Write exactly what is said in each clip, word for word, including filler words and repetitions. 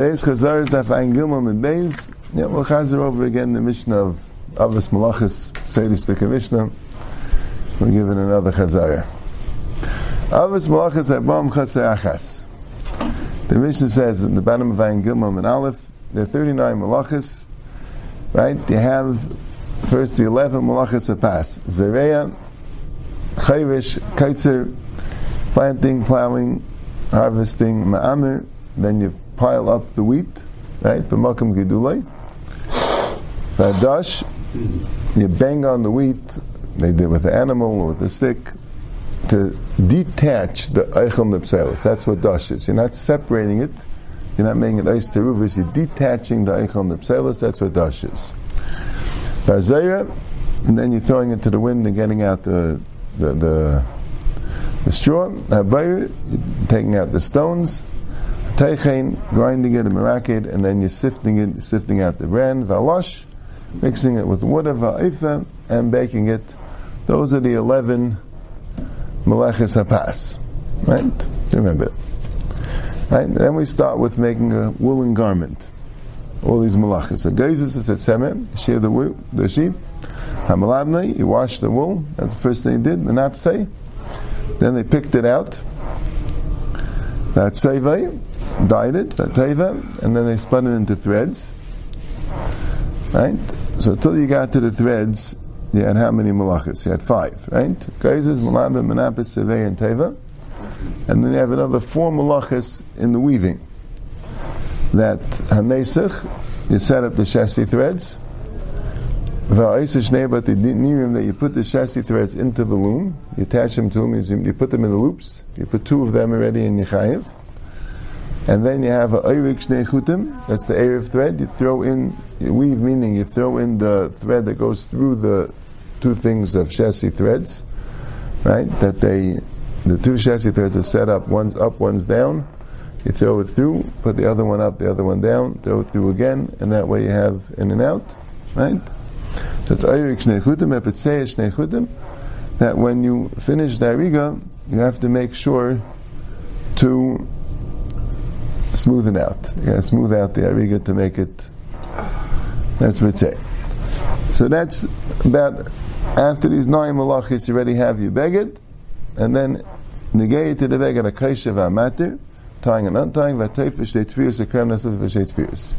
Today's Chazarah is Daf Gilmah and Beis. Yeah, we'll Chazar over again the Mishnah of Avos Melachos, Sadistika Mishnah. We'll give it another Chazarah. Avos Melachos Arba'am Chaser Achas. The Mishnah says in the bottom of Ayan Gilmah and Aleph, there are thirty-nine malachas, right? You have first the eleven malachis hapas, Zeriah, Chayrish, Kaitzer, planting, plowing, harvesting, Ma'amur. Then you pile up the wheat, right? B'makom gedulai. For Dosh, you bang on the wheat. They did with the animal or with the stick to detach the Ochel Nifsales. That's what Dosh is. You're not separating it. You're not making it Ais Teruvos. You're detaching the Ochel Nifsales. That's what Dosh is. For Zeriah, and then you're throwing it to the wind and getting out the the the, the straw. Habayir, you're taking out the stones. Grinding it, a merakid, and then you're sifting it, sifting out the bran, v'alosh, mixing it with water, v'alifah, and baking it. Those are the eleven malachis hapas. Right? Remember. Right? And then we start with making a woolen garment. All these malachis. So gazes is at semeh she, the the sheep. Hamalabni, you wash the wool. That's the first thing they did. Menapsei. Then they picked it out. That sevei dyed it, that teva, and then they spun it into threads. Right? So till you got to the threads, you had how many malachas? You had five, right? Gazes, malabim, menapes, sevei, and teva. And then you have another four malachas in the weaving. That hanesich, you set up the shasi threads. V'aisis shnei, but the neirim that you put the shasi threads into the loom, you attach them to them, you put them in the loops, you put two of them already in yichayev. And then you have a ariga shnei chutim. That's the ariga thread. You throw in, you weave, meaning you throw in the thread that goes through the two things of chassis threads, right? That they, the two chassis threads are set up. One's up, one's down. You throw it through, put the other one up, the other one down, throw it through again, and that way you have in and out, right? That's ariga shnei chutim, menapsei shnei chutim. That when you finish the ariga, you have to make sure to smoothen out. You gotta smooth out the ariga to make it. That's what it say. So that's about after these nine malachis you already have your begad, and then negei to the begad a kaisha v'amatir, tying and untying v'teifish v'shetfius v'kremnesses v'shetfius,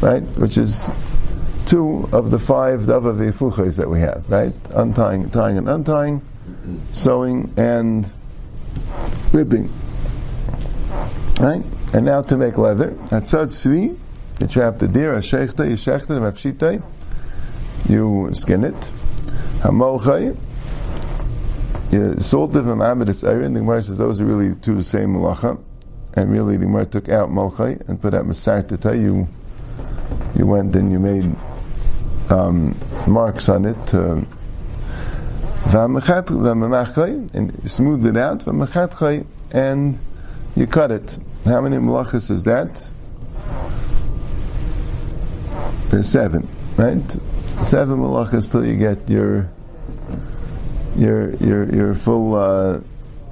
right? Which is two of the five dava v'efuchos that we have, right? Untying, tying and untying, sewing and ripping, right? And now to make leather, atzad svi, you trap the deer, ashechta, yeshechta, mafshita, you skin it. Hamolchay, you salt it from Abedus Ayrin. The Gemara says those are really two the same malacha, and really the Gemara took out molchay and put out masartata. You, you went and you made um, marks on it. Vamechat, vamemachchay, and you smoothed it out. Vamechatchay, and you cut it. How many malachas is that? There's seven, right? Seven malachas till you get your your your your full uh,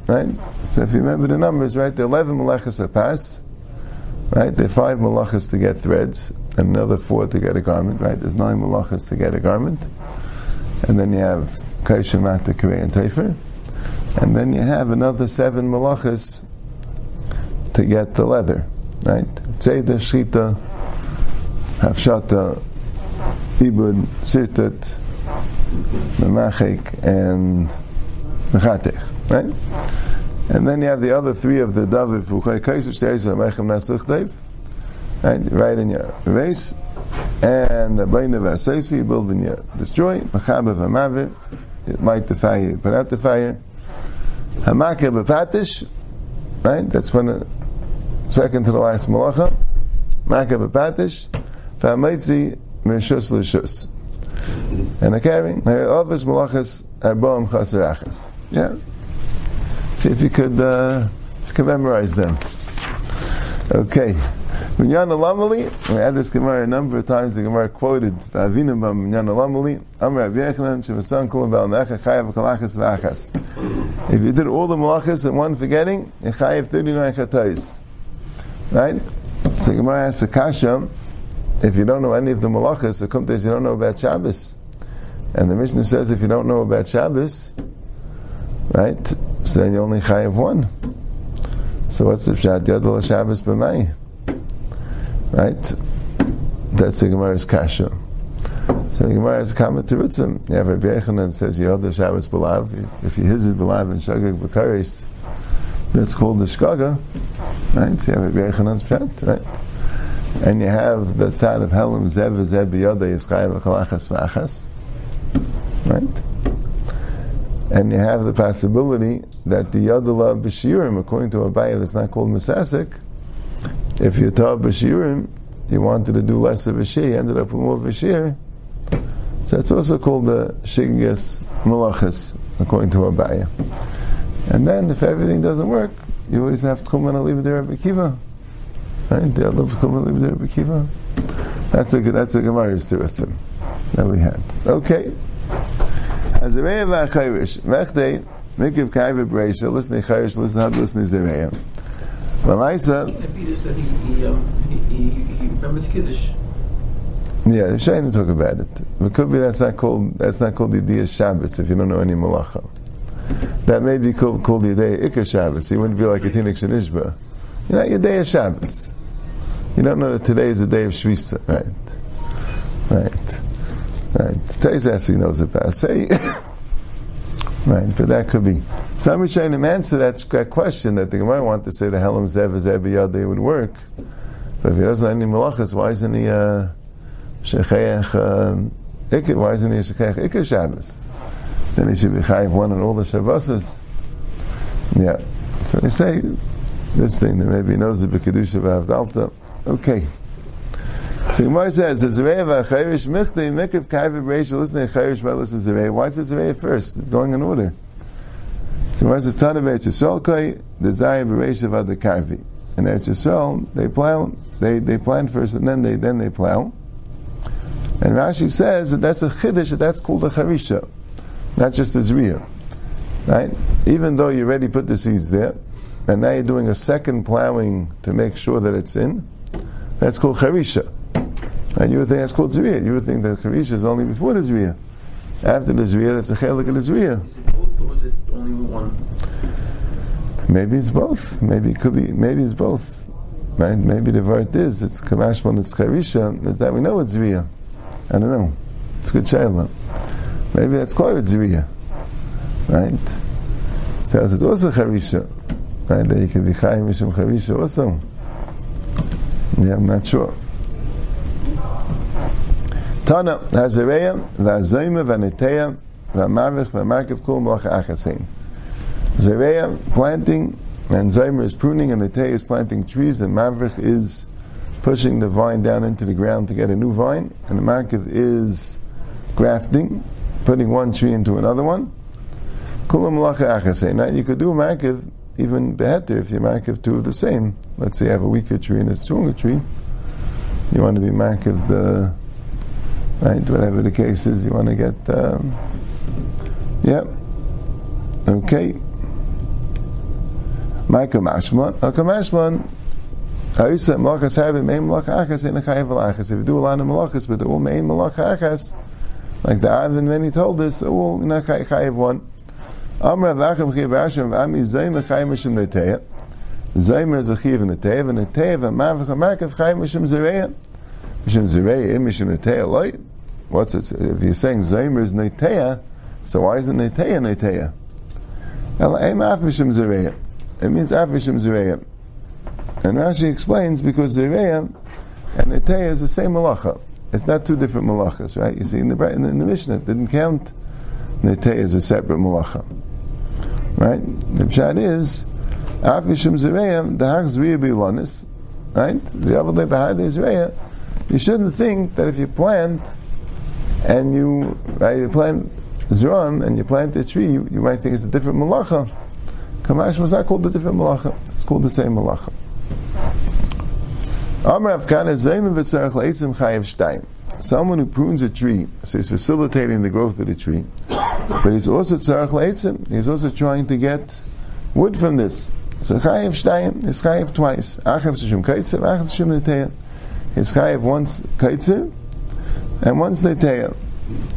right. So if you remember the numbers, right? The eleven malachas hapas, right? There are five malachas to get threads, and another four to get a garment, right? There's nine malachas to get a garment, and then you have kaisha mata karei and tefer, and then you have another seven malachas to get the leather, right? Tzeder, shchita, hafshata, ibud, sirtat, memachik, and mechatech, right? And then you have the other three of the david fuchay kaiser shteiz amechem naslich dave, right? Right in your race, and the bain of asasi building your destroy mechabav hamavet, light the fire, put out the fire, hamakeh bepatish, right? That's when. The, Second to the last malacha, makab apatish, fa'amitzi mershus l'shus, and a carrying. Avos Melachos arba'am chaser achas. Yeah. See if you could, uh, if you could memorize them. Okay. Minyan alamali. We had this gemara a number of times. The gemara quoted Avinu b'minyan alamali. Amar Rabbi Yechanan shevasan kulam ba'almecha chayav kalachas v'achas. If you did all the malachas and one forgetting, you chayav thirty-nine chatayis. Right? So the Gemara asks the Kasha, if you don't know any of the malachas, the kumtes, you don't know about Shabbos. And the Mishnah says if you don't know about Shabbos, right, so then you only chayev one. So what's the pshat? Yodel Shabbos b'mai. Right? That's the Gemara's Kasha. So the Gemara's comment to Ritzim. You have Rabbi Yechanan says Yodel Shabbos b'lav. If you hizid b'lav and shagig b'karis, that's called the shkaga. Right? So you have Rabbi Yechanan's pshat. Right? And you have the tzad of Helam, Zev, Zev, Yoda, Yischayev, Kalachas, V'achas. Right? And you have the possibility that the Yodala B'shiurim, according to Abaya, that's not called Mesasik, if you taught B'shiurim, you wanted to do less of a Shir, you ended up with more of a Shir. So it's also called the Shigas Malachas, according to Abaya. And then, if everything doesn't work, you always have Tchuman Aliv Der Rabbi Kiva. Right? That's a that's a Gemara's Terutzim that we had. Okay. Hazarei v'achayrish mechdei mikiv kaiver b'reisha listen to chayrish listen hab listen to Zeriah. Malaisa. Peter said he he, um, he, he, he remembers Kiddush. Yeah, the Shaitan talk about it. It could be that's not called that's not called the idea Shabbos if you don't know any malacha. That may be called called the idea Ikar Shabbos. He wouldn't be like a tinik shenishba. You're not your day of Shabbos. You don't know that today is the day of Shvisa, right? Right. Right. Today's actually knows about say right, but that could be. So I'm trying to answer that, that question that the Gemara want to say the Helam Zev Zev Yad they would work. But if he doesn't have any malachas, why isn't he uh Shechayach uh Ikar why isn't he a Shechayach Ikar Shabbos? Then he should be Chayiv one on all the Shabboses. Yeah. So they say this thing that maybe knows the B'kedusha B'avdalta. Okay. So Gemara says, Zeriah v'achayrish michdei mikav kaiv b'reisha listen to chayrish by listen to Zeriah. Why is it Zeriah first? It's going in order. So Gemara says, Tana b'Eretz Yisrael koi desire b'reisha v'adakaivi. In Eretz Yisrael, they plow, they they plant first, and then they then they plow. And Rashi says that that's a chiddush, that that's called a charisha, not just a Zeriah, right? Even though you already put the seeds there. And now you're doing a second plowing to make sure that it's in. That's called Charisha. And you would think that's called Zeriah. You would think that Charisha is only before the Zeriah. After the Zeriah, that's a Chelik of the Zeriah. Is it both or is it only one? Maybe it's both. Maybe it could be. Maybe it's both. Right? Maybe the Vart is. It's Kamashman, it's Charisha. It's that we know it's Zeriah. I don't know. It's a good Shaila. Maybe that's called Zeriah. Right? It tells it's also Charisha. Right, that you can be Chayim Mishim Chavisha also. Yeah, I'm not sure. Tana, Hazareya, Vazoyma, Vaneteya, Vamavich, Vamarkiv, Kul, Melacha Achasein. Hazareya, planting, and Zoyma is pruning, and Neteya is planting trees, and Mavrich is pushing the vine down into the ground to get a new vine, and the Markiv is grafting, putting one tree into another one. Kul, Melacha Achasein. Now, you could do Markiv even better if you markiv two of the same. Let's say you have a weaker tree and a stronger tree. You want to be markiv the right, whatever the case is. You want to get um, yeah, okay. Ma'aka mashman, ma'aka mashman. Ha'isa malachas havim ein malach achas ein achayev malachas. If you do a lot of malachas, but they're all ein malach achas, like the Avin when he told us, all in achayev one. Amra v'acham chiv v'ashim v'ami zayim v'chayim v'shim neteya zayim v'zachiv v'neteya v'neteya v'mavach v'markav v'chayim v'shim zereya v'shim zereya im v'shim neteya loy. What's it? If you're saying zayim is neteya, so why isn't neteya neteya? El em af v'shim zereya. It means af v'shim zereya. And Rashi explains because zereya and neteya is the same malacha. It's not two different malachas, right? You see, in the in the, in the Mishnah it didn't count. Neteya is a separate malacha. Right? The pshat is, af v'shim zereya, dehach zereya b'ilonis, right? The avadei b'hadei zereya. You shouldn't think that if you plant, and you, right, you plant zeron, and you plant a tree, you, you might think it's a different malacha. Kamash was not called a different malacha. It's called the same malacha. Amar avkana zayim v'tzarech le'itzim chayev shtayim. Someone who prunes a tree, so he's facilitating the growth of the tree, but he's also tzarech leitzim. He's also trying to get wood from this. So yichayev shtayim is yichayev twice. Achav shem kaitzer, achav shem netayel. Is yichayev once kaitzer and once netayel.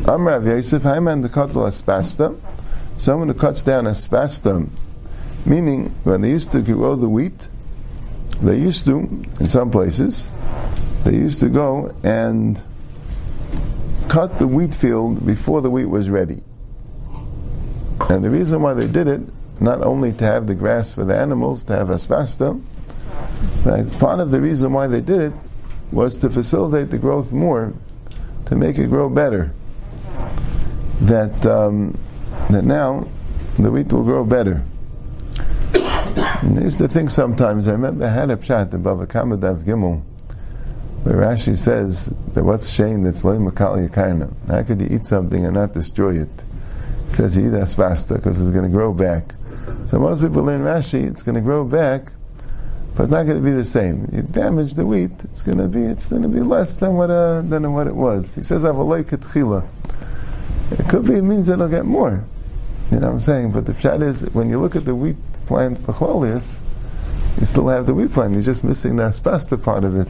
Amar Rav Yosef, hayman the kotel aspastum. Someone who cuts down aspastum, meaning when they used to grow the wheat, they used to, in some places, they used to go and cut the wheat field before the wheat was ready. And the reason why they did it, not only to have the grass for the animals, to have aspastum, but part of the reason why they did it was to facilitate the growth more, to make it grow better. That um, that now the wheat will grow better. And I used to think sometimes, I remember I had a pshat above a Kama Dav Gimel, where Rashi says that what's shame that's loy makal yakarna? How could you eat something and not destroy it? He says you eat aspasta because it's going to grow back. So most people learn Rashi, it's going to grow back, but it's not going to be the same. You damage the wheat, it's going to be it's going to be less than what uh, than what it was. He says avolay ketchila. It could be it means it'll get more. You know what I'm saying? But the pshat is when you look at the wheat plant pachlolius, you still have the wheat plant. You're just missing the aspasta part of it.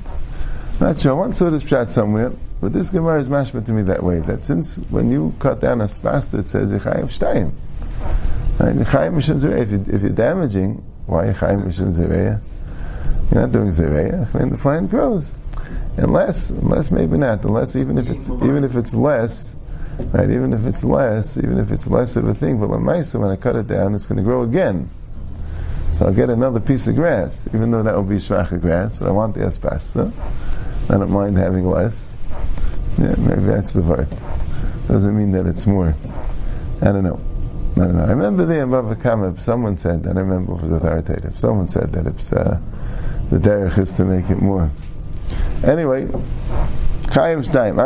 Not sure. I once saw this pshat somewhere, but this Gemara is mashma to me that way. That since when you cut down a spasta, it says yichayev shtayim. Right? Yichayev mishum zeriah. If, you, if you're damaging, why yichayev mishum zeriah? You're not doing zeriah. When the plant grows, unless, unless maybe not, unless even if it's even if it's less, right? Even if it's less, even if it's less of a thing, but l'maisa when I cut it down, it's going to grow again. So I'll get another piece of grass, even though that will be shvacha grass, but I want the aspasta. I don't mind having less. Yeah, maybe that's the part. Doesn't mean that it's more. I don't know. I don't know. I remember there in Bava Kama, someone said, that, I don't remember if it was authoritative, someone said that it's, uh, the derech is to make it more. Anyway, Chayim's time.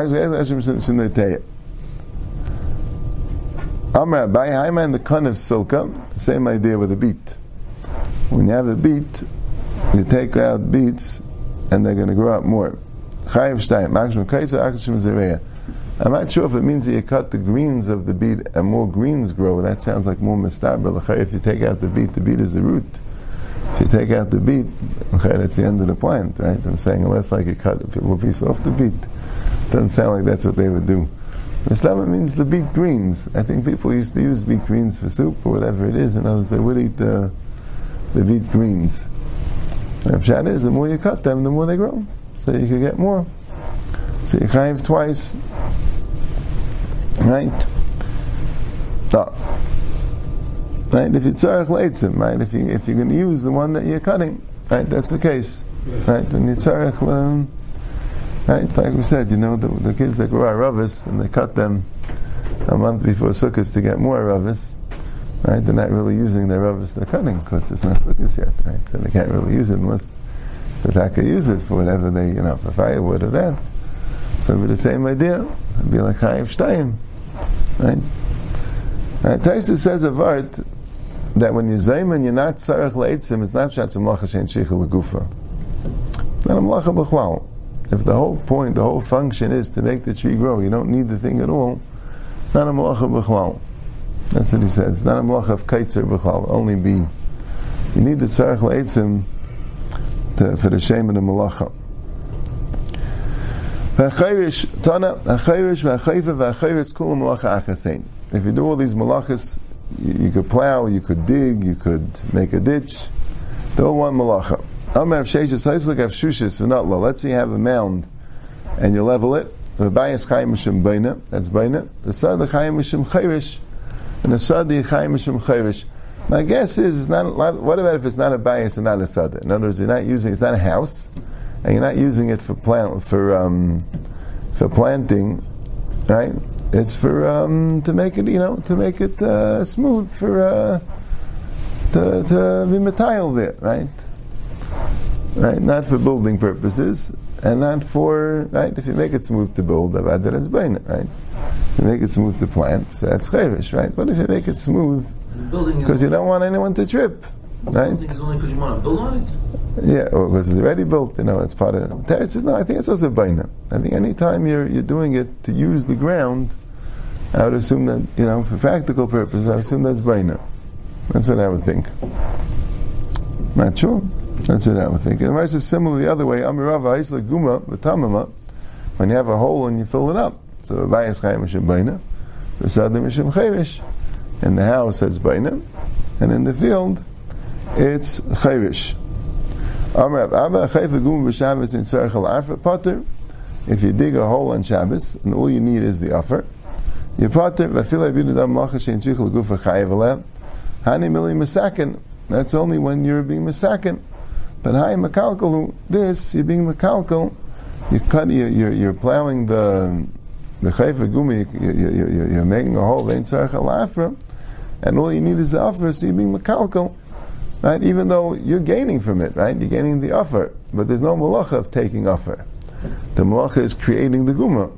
Amra, by Haima and the Kun of Silka, same idea with a beet. When you have a beet, you take out beets, and they're going to grow up more. I'm not sure if it means that you cut the greens of the beet and more greens grow. That sounds like more mistaber. If you take out the beet, the beet is the root. If you take out the beet, that's the end of the plant, right? I'm saying unless like you cut a little piece off the beet. Doesn't sound like that's what they would do. Mistaber means the beet greens. I think people used to use beet greens for soup or whatever it is, and others they would eat the, the beet greens. The pshat is, the more you cut them, the more they grow. So you can get more. So you chayiv twice. Right? Oh. Right? If you tzarech leitzim, right? If, you, if you're going to use the one that you're cutting, right? That's the case. Right? When you tzarech, um, right? Like we said, you know, the, the kids that grow aravas and they cut them a month before Sukkot to get more aravas. Right, they're not really using their rubbish they're cutting because it's not sukkahs yet, right? So they can't really use it unless the taka use it for whatever they, you know, for firewood or that. So it'd be the same idea. It'd be like chayiv shtayim, right? Right. Taisa says of art that when you're zayman, you're not tzarech leitzim. It's not shatz melacha shein shicha legufa. Not a melacha b'chlal. If the whole point, the whole function is to make the tree grow, you don't need the thing at all. Not a melacha b'chlal. That's what he says. Not a malach of kaitzer b'chal, only be. You need the tzarech leitzim for the shame of the malacha. V'chayrish tana, v'chayrish v'chayva v'chayritz kula malacha achasein. If you do all these malachas, you, you could plow, you could dig, you could make a ditch. They all want malacha. Amar sheishas haizlik avshushis v'natla. Let's say you have a mound and you level it. V'bayis chayim mishim beina. That's beina. V'sad chayim mishim chayrish. And a sadi chayim mishum chayrish. My guess is, it's not. What about if it's not a bias and not a sadi? In other words, you're not using. It's not a house, and you're not using it for plant for um, for planting, right? It's for um, to make it, you know, to make it uh, smooth for uh, to to be metile there, right? Right, not for building purposes, and not for right. If you make it smooth to build, avadar is bain, right? You make it smooth to plant, so that's chayrish, right? What if you make it smooth because you don't want anyone to trip, right? The building is only because you want to build on it? Yeah, or because it's already built, you know, it's part of it. Teretz is, no, I think it's also baina. I think any time you're, you're doing it to use the ground, I would assume that, you know, for practical purposes, I would assume that's baina. That's what I would think. Not sure. That's what I would think. And the Rishon is similar the other way. When you have a hole and you fill it up. So Abayis Chayim Hashem Baina, the Sadim Hashem Chayrish, and the house has Baina, and in the field it's Chayrish. If you dig a hole on Shabbos and all you need is the offer, you potter Hani. That's only when you're being misaken. But high makalkalu, this you're being makalkal. You cut. You're, you're, you're plowing the the chayv gumi. You're, you're, you're making a hole. Ain't tzarich alafra, and all you need is the offer. So you're being makalkal, right? Even though you're gaining from it, right? You're gaining the offer, but there's no malacha of taking offer. The malacha is creating the guma.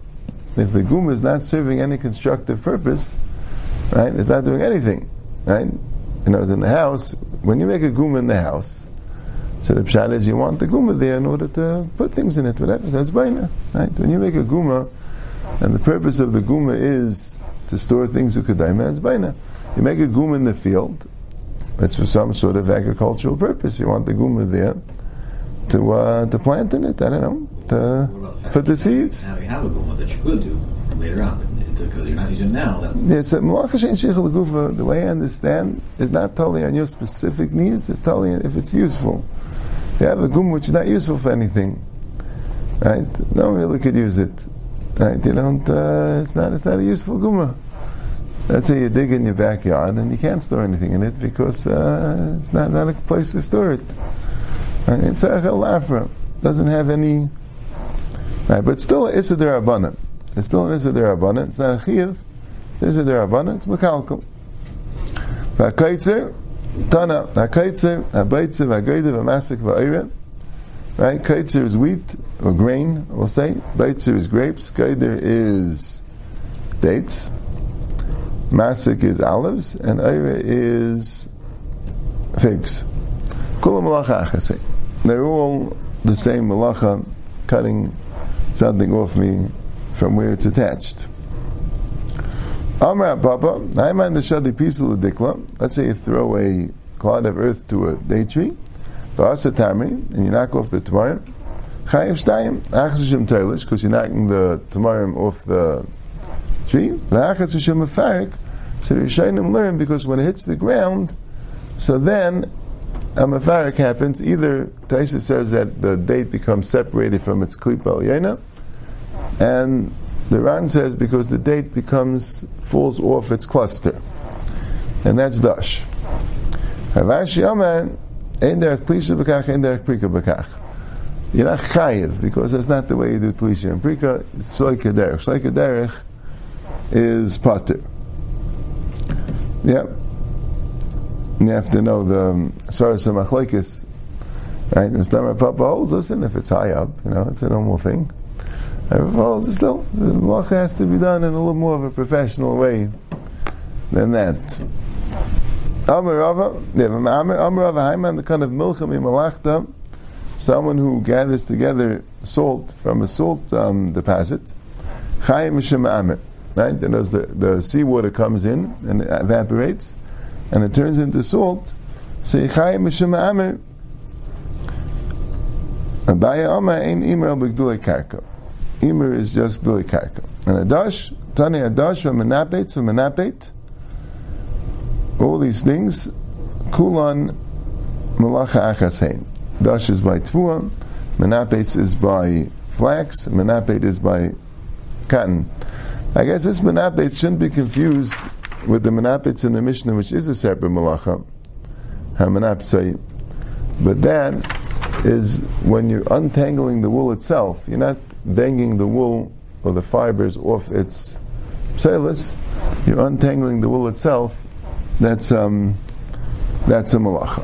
If the guma is not serving any constructive purpose, right? It's not doing anything, right? And I was in the house. When you make a guma in the house, so the pshat is you want the guma there in order to put things in it, whatever. That's baina, right? When you make a guma, and the purpose of the guma is to store things you could die, that's baina. You make a guma in the field. That's for some sort of agricultural purpose. You want the guma there to uh, to plant in it. I don't know, to put the seeds. Now you have a guma that you could do later on. Because you're not using it now. That's the way I understand is not totally on your specific needs, it's totally if it's useful. You have a gum which is not useful for anything, right? No one really could use it, right? You don't. Uh, it's not. It's not a useful guma. Let's say you dig in your backyard and you can't store anything in it because uh, it's not not a place to store it. Right? It's a lafra, doesn't have any. Right, but still, it's a derabana. It's still an Issa Derabanan, it's not a Chiyav, it's Issa Derabanan, it's Mekalkal. Kaitzer, Tana, Kaitzer, Abaitzer, Vagayda, Vamasik, Vaira. Right? Kaitzer is wheat, or grain, we'll say. Baitzer is grapes, Gayda is dates. Masik is olives, and Aira is figs. Kula Malacha Achase. They're all the same Malacha, cutting something off me from where it's attached. Amra Papa, I mind the shadi piece of the dikla. Let's say you throw a clod of earth to a day tree, and you knock off the tamarim. Chayev shtayim, achzishim teilish, because you're knocking the tamarim off the tree. V'achzishim afarik, so the Rishonim learn because when it hits the ground, so then a mafarik happens. Either Taisa says that the date becomes separated from its klipa yena. And the Ran says because the date becomes falls off its cluster, and that's Dosh. Havashi Amen in derech plisha b'kach in derech prika b'kach. You're not chayiv because that's not the way you do plisha and prika. It's shleika derech. Shleika derech is pater. Yep. You have to know the source of machlekes. Right? Mister Papa holds. Listen, if it's high up, you know it's a normal thing. Follows still, the malacha has to be done in a little more of a professional way than that. Amarava, they have a Ma'amur, Amarava Haiman, the kind of milchami malachta, someone who gathers together salt from a salt um, deposit. Chayim Hashem Ma'amur, right? That is, the, the seawater comes in and it evaporates and it turns into salt. Say Chayim Hashem Ma'amur. Abaya Amar Ein Imer Al Begdulei Karka. Imer is just Gdulei Karka. And a Dosh, Tani a Dosh, a menapet, a menapet, all these things, Kulan, Malacha Achasein. Dosh is by Tvua, menapet is by flax, menapet is by cotton. I guess this menapet shouldn't be confused with the menapet in the Mishnah, which is a separate Malacha, Hamalabni. But that is when you're untangling the wool itself, you're not dangling the wool or the fibers off its psalus, you're untangling the wool itself. That's um, that's a malacha.